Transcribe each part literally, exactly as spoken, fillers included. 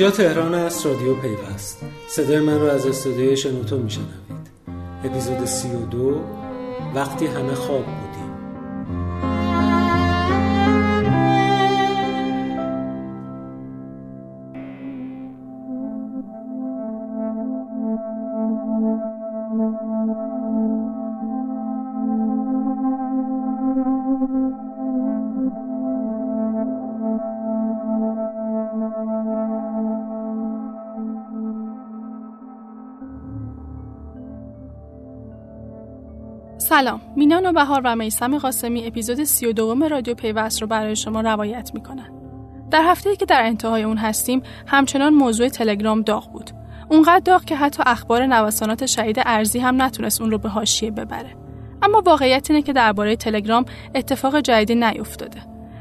اینجا تهران است، رادیو پیوست. صدای من رو از استودیوی شنوتو میشنوید. اپیزود سی و دو، وقتی همه خواب بودیم. سلام، مینان و بهار و میسم قاسمی اپیزود سی و دوم رادیو پیوست رو برای شما روایت میکنن. در هفته‌ای که در انتهای اون هستیم، همچنان موضوع تلگرام داغ بود. اونقدر داغ که حتی اخبار نوسانات شهید ارضی هم نتونست اون رو به حاشیه ببره. اما واقعیت اینه که درباره تلگرام اتفاق جدیدی نیفتاده.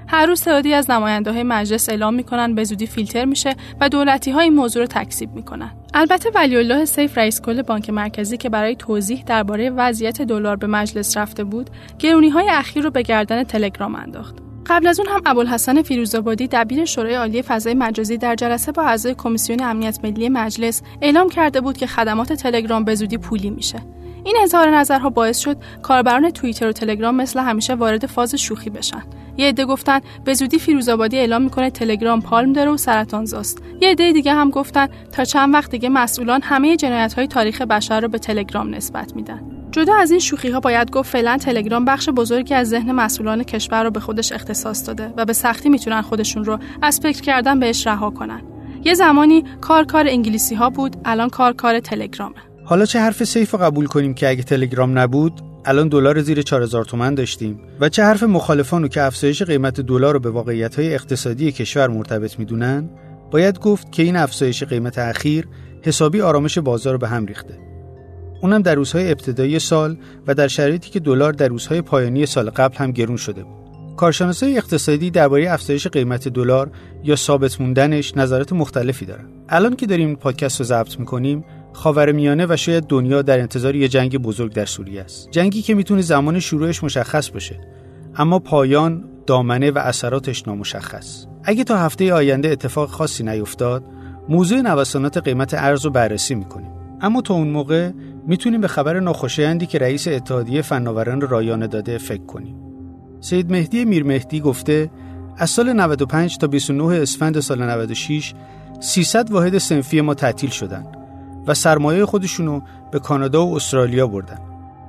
هر روز تعدادی از نماینده‌های مجلس اعلام میکنن به زودی فیلتر میشه و دولتی‌ها این موضوع رو تکذیب میکنن. البته ولی‌الله سیف، رئیس کل بانک مرکزی، که برای توضیح درباره وضعیت دلار به مجلس رفته بود، گرونی‌های اخیر رو به گردن تلگرام انداخت. قبل از اون هم عبدالحسن فیروزآبادی، دبیر شورای عالی فضای مجازی، در جلسه با اعضای کمیسیون امنیت ملی مجلس اعلام کرده بود که خدمات تلگرام به زودی پولی میشه. این اظهار نظرها باعث شد کاربران توییتر و تلگرام مثل همیشه وارد فاز شوخی بشن. یه عده گفتن به زودی فیروزآبادی اعلام میکنه تلگرام پالم داره و سرطان زاست. یه عده دیگه هم گفتن تا چند وقت دیگه مسئولان همه جنایت‌های تاریخ بشر رو به تلگرام نسبت میدن. جدا از این شوخی‌ها باید گفت فعلا تلگرام بخش بزرگی از ذهن مسئولان کشور رو به خودش اختصاص داده و به سختی میتونن خودشون رو از فکر کردن بهش رها کنن. یه زمانی کار کار انگلیسی‌ها بود، الان کار کار تلگرامه. حالا چه حرف سیف رو قبول کنیم که اگه تلگرام نبود الان دلار زیر چهار هزار تومان داشتیم، و چه حرف مخالفانو که افزایش قیمت دلار رو به واقعیت‌های اقتصادی کشور مرتبط می‌دونن. باید گفت که این افزایش قیمت اخیر حسابی آرامش بازار رو به هم ریخته. اونم در روزهای ابتدایی سال و در شرایطی که دلار در روزهای پایانی سال قبل هم گرون شده بود. کارشناسای اقتصادی درباره افزایش قیمت دلار یا ثابت موندنش نظرات مختلفی دارن. الان که داریم پادکست رو ضبط می‌کنیم، خاورمیانه و شاید دنیا در انتظار یه جنگ بزرگ در سوریه است. جنگی که میتونه زمان شروعش مشخص باشه، اما پایان، دامنه و اثراتش نامشخص. اگه تا هفته آینده اتفاق خاصی نیفتاد، موضوع نوسانات قیمت ارز رو بررسی میکنیم. اما تا اون موقع میتونیم به خبر ناخوشایندی که رئیس اتحادیه فناوران رایانه داده فکر کنیم. سید مهدی میرمهدی گفته از سال نود و پنج تا بیست و نه اسفند سال نود و شش سیصد واحد صنفی ما تعطیل شدن و سرمایه خودشونو به کانادا و استرالیا بردن،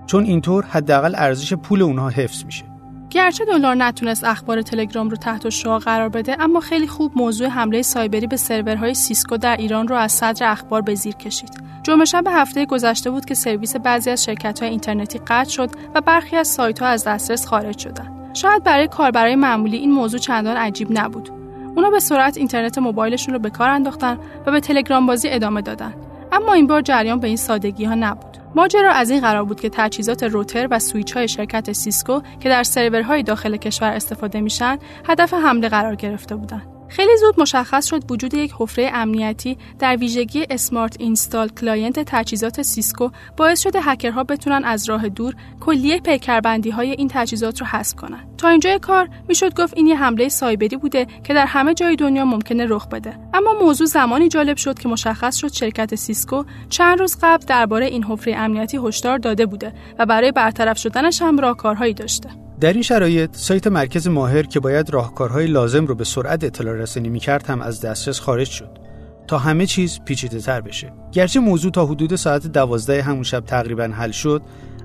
چون اینطور حداقل ارزش پول اونها حفظ میشه. گرچه دلار نتونست اخبار تلگرام رو تحت شعاع قرار بده، اما خیلی خوب موضوع حمله سایبری به سرورهای سیسکو در ایران رو از صدر اخبار به زیر کشید. جمعه شب هفته گذشته بود که سرویس بعضی از شرکت‌های اینترنتی قطع شد و برخی از سایت‌ها از دسترس خارج شدن. شاید برای کاربرای معمولی این موضوع چندان عجیب نبود. اونا به سرعت اینترنت موبایلشون رو به کار انداختن و به تلگرام بازی ادامه دادن. اما این بار جریان به این سادگی ها نبود. ماجرا از این قرار بود که تجهیزات روتر و سوئیچ های شرکت سیسکو که در سرورهای داخل کشور استفاده میشن، هدف حمله قرار گرفته بودن. خیلی زود مشخص شد وجود یک حفره امنیتی در ویژگی اسمارت اینستال کلاینت تجهیزات سیسکو باعث شده هکرها بتونن از راه دور کلیه پیکربندی های این تجهیزات رو حذف کنن. تا اینجای کار میشد گفت این یه حمله سایبری بوده که در همه جای دنیا ممکنه رخ بده. اما موضوع زمانی جالب شد که مشخص شد شرکت سیسکو چند روز قبل درباره این حفره امنیتی هشدار داده بوده و برای برطرف شدنش هم راهکارهایی داشته. در این شرایط سایت مرکز ماهر که باید راهکارهای لازم رو به سرعت اطلاع رسانی میکرد هم از دسترس خارج شد تا همه چیز پیچیده‌تر بشه. گرچه موضوع تا حدود ساعت دوازده همون شب تقریباً حل شد،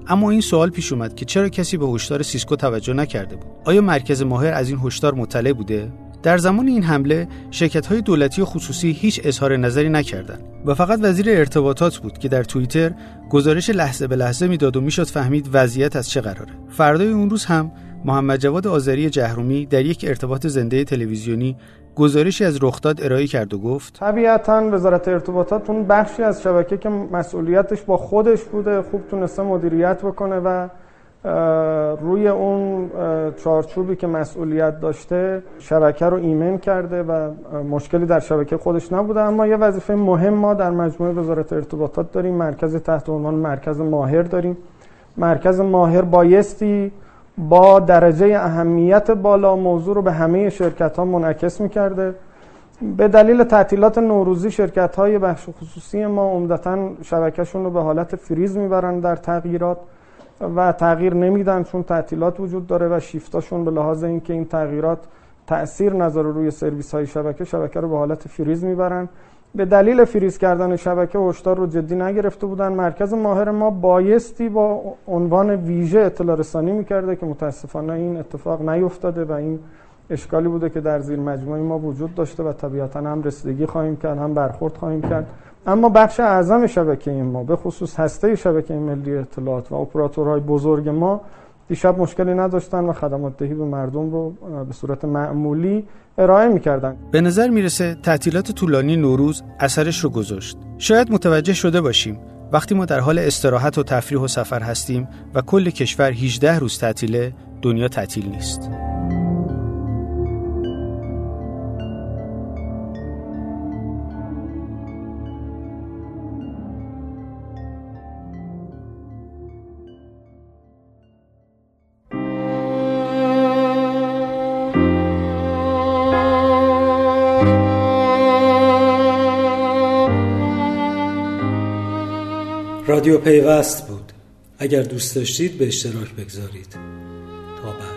اما این سوال پیش اومد که چرا کسی به هشدار سیسکو توجه نکرده بود؟ آیا مرکز ماهر از این هشدار مطلع بوده؟ در زمان این حمله شرکت‌های دولتی و خصوصی هیچ اظهار نظری نکردند و فقط وزیر ارتباطات بود که در توییتر گزارش لحظه به لحظه میداد و میشد فهمید وضعیت از چه قراره. فردای اون روز هم محمد جواد آزاری جهرمی در یک ارتباط زنده تلویزیونی گزارشی از رخداد ارائه کرد و گفت طبیعتاً وزارت ارتباطات اون بخشی از شبکه که مسئولیتش با خودش بوده خوب تونسته مدیریت بکنه و روی اون چارچوبی که مسئولیت داشته شبکه رو ایمن کرده و مشکلی در شبکه خودش نبوده. اما یه وظیفه مهم ما در مجموعه وزارت ارتباطات داریم، مرکز تحت عنوان مرکز ماهر داریم. مرکز ماهر بایستی با درجه اهمیت بالا موضوع رو به همه شرکت ها منعکس میکرده به دلیل تعطیلات نوروزی شرکت‌های بخش خصوصی ما عمدتاً شبکه‌شون رو به حالت فریز میبرن در تغییرات و تغییر نمیدن، چون تعطیلات وجود داره و شیفتاشون به لحاظ اینکه این تغییرات تأثیر نذاره روی سرویس‌های شبکه، شبکه رو به حالت فریز میبرن. به دلیل فریز کردن شبکه هشدار رو جدی نگرفته بودن. مرکز ماهر ما بایستی با عنوان ویژه اطلاع رسانی می‌کرده که متاسفانه این اتفاق نیفتاده و این اشکالی بوده که در زیر مجموعه ما وجود داشته و طبیعتاً هم رسیدگی خواهیم کرد، هم برخورد خواهیم کرد. اما بخش اعظم شبکه ما، به خصوص هسته شبکه ملی اطلاعات و اپراتورهای بزرگ ما، دیشب مشکلی نداشتن و خدمات دهی به مردم رو به صورت معمولی ارائه می‌کردن. به نظر میرسه تعطیلات طولانی نوروز اثرش رو گذاشت. شاید متوجه شده باشیم وقتی ما در حال استراحت و تفریح و سفر هستیم و کل کشور هجده روز تعطیله، دنیا تعطیل نیست. رادیو پیوست بود. اگر دوست داشتید به اشتراک بگذارید. تا بعد.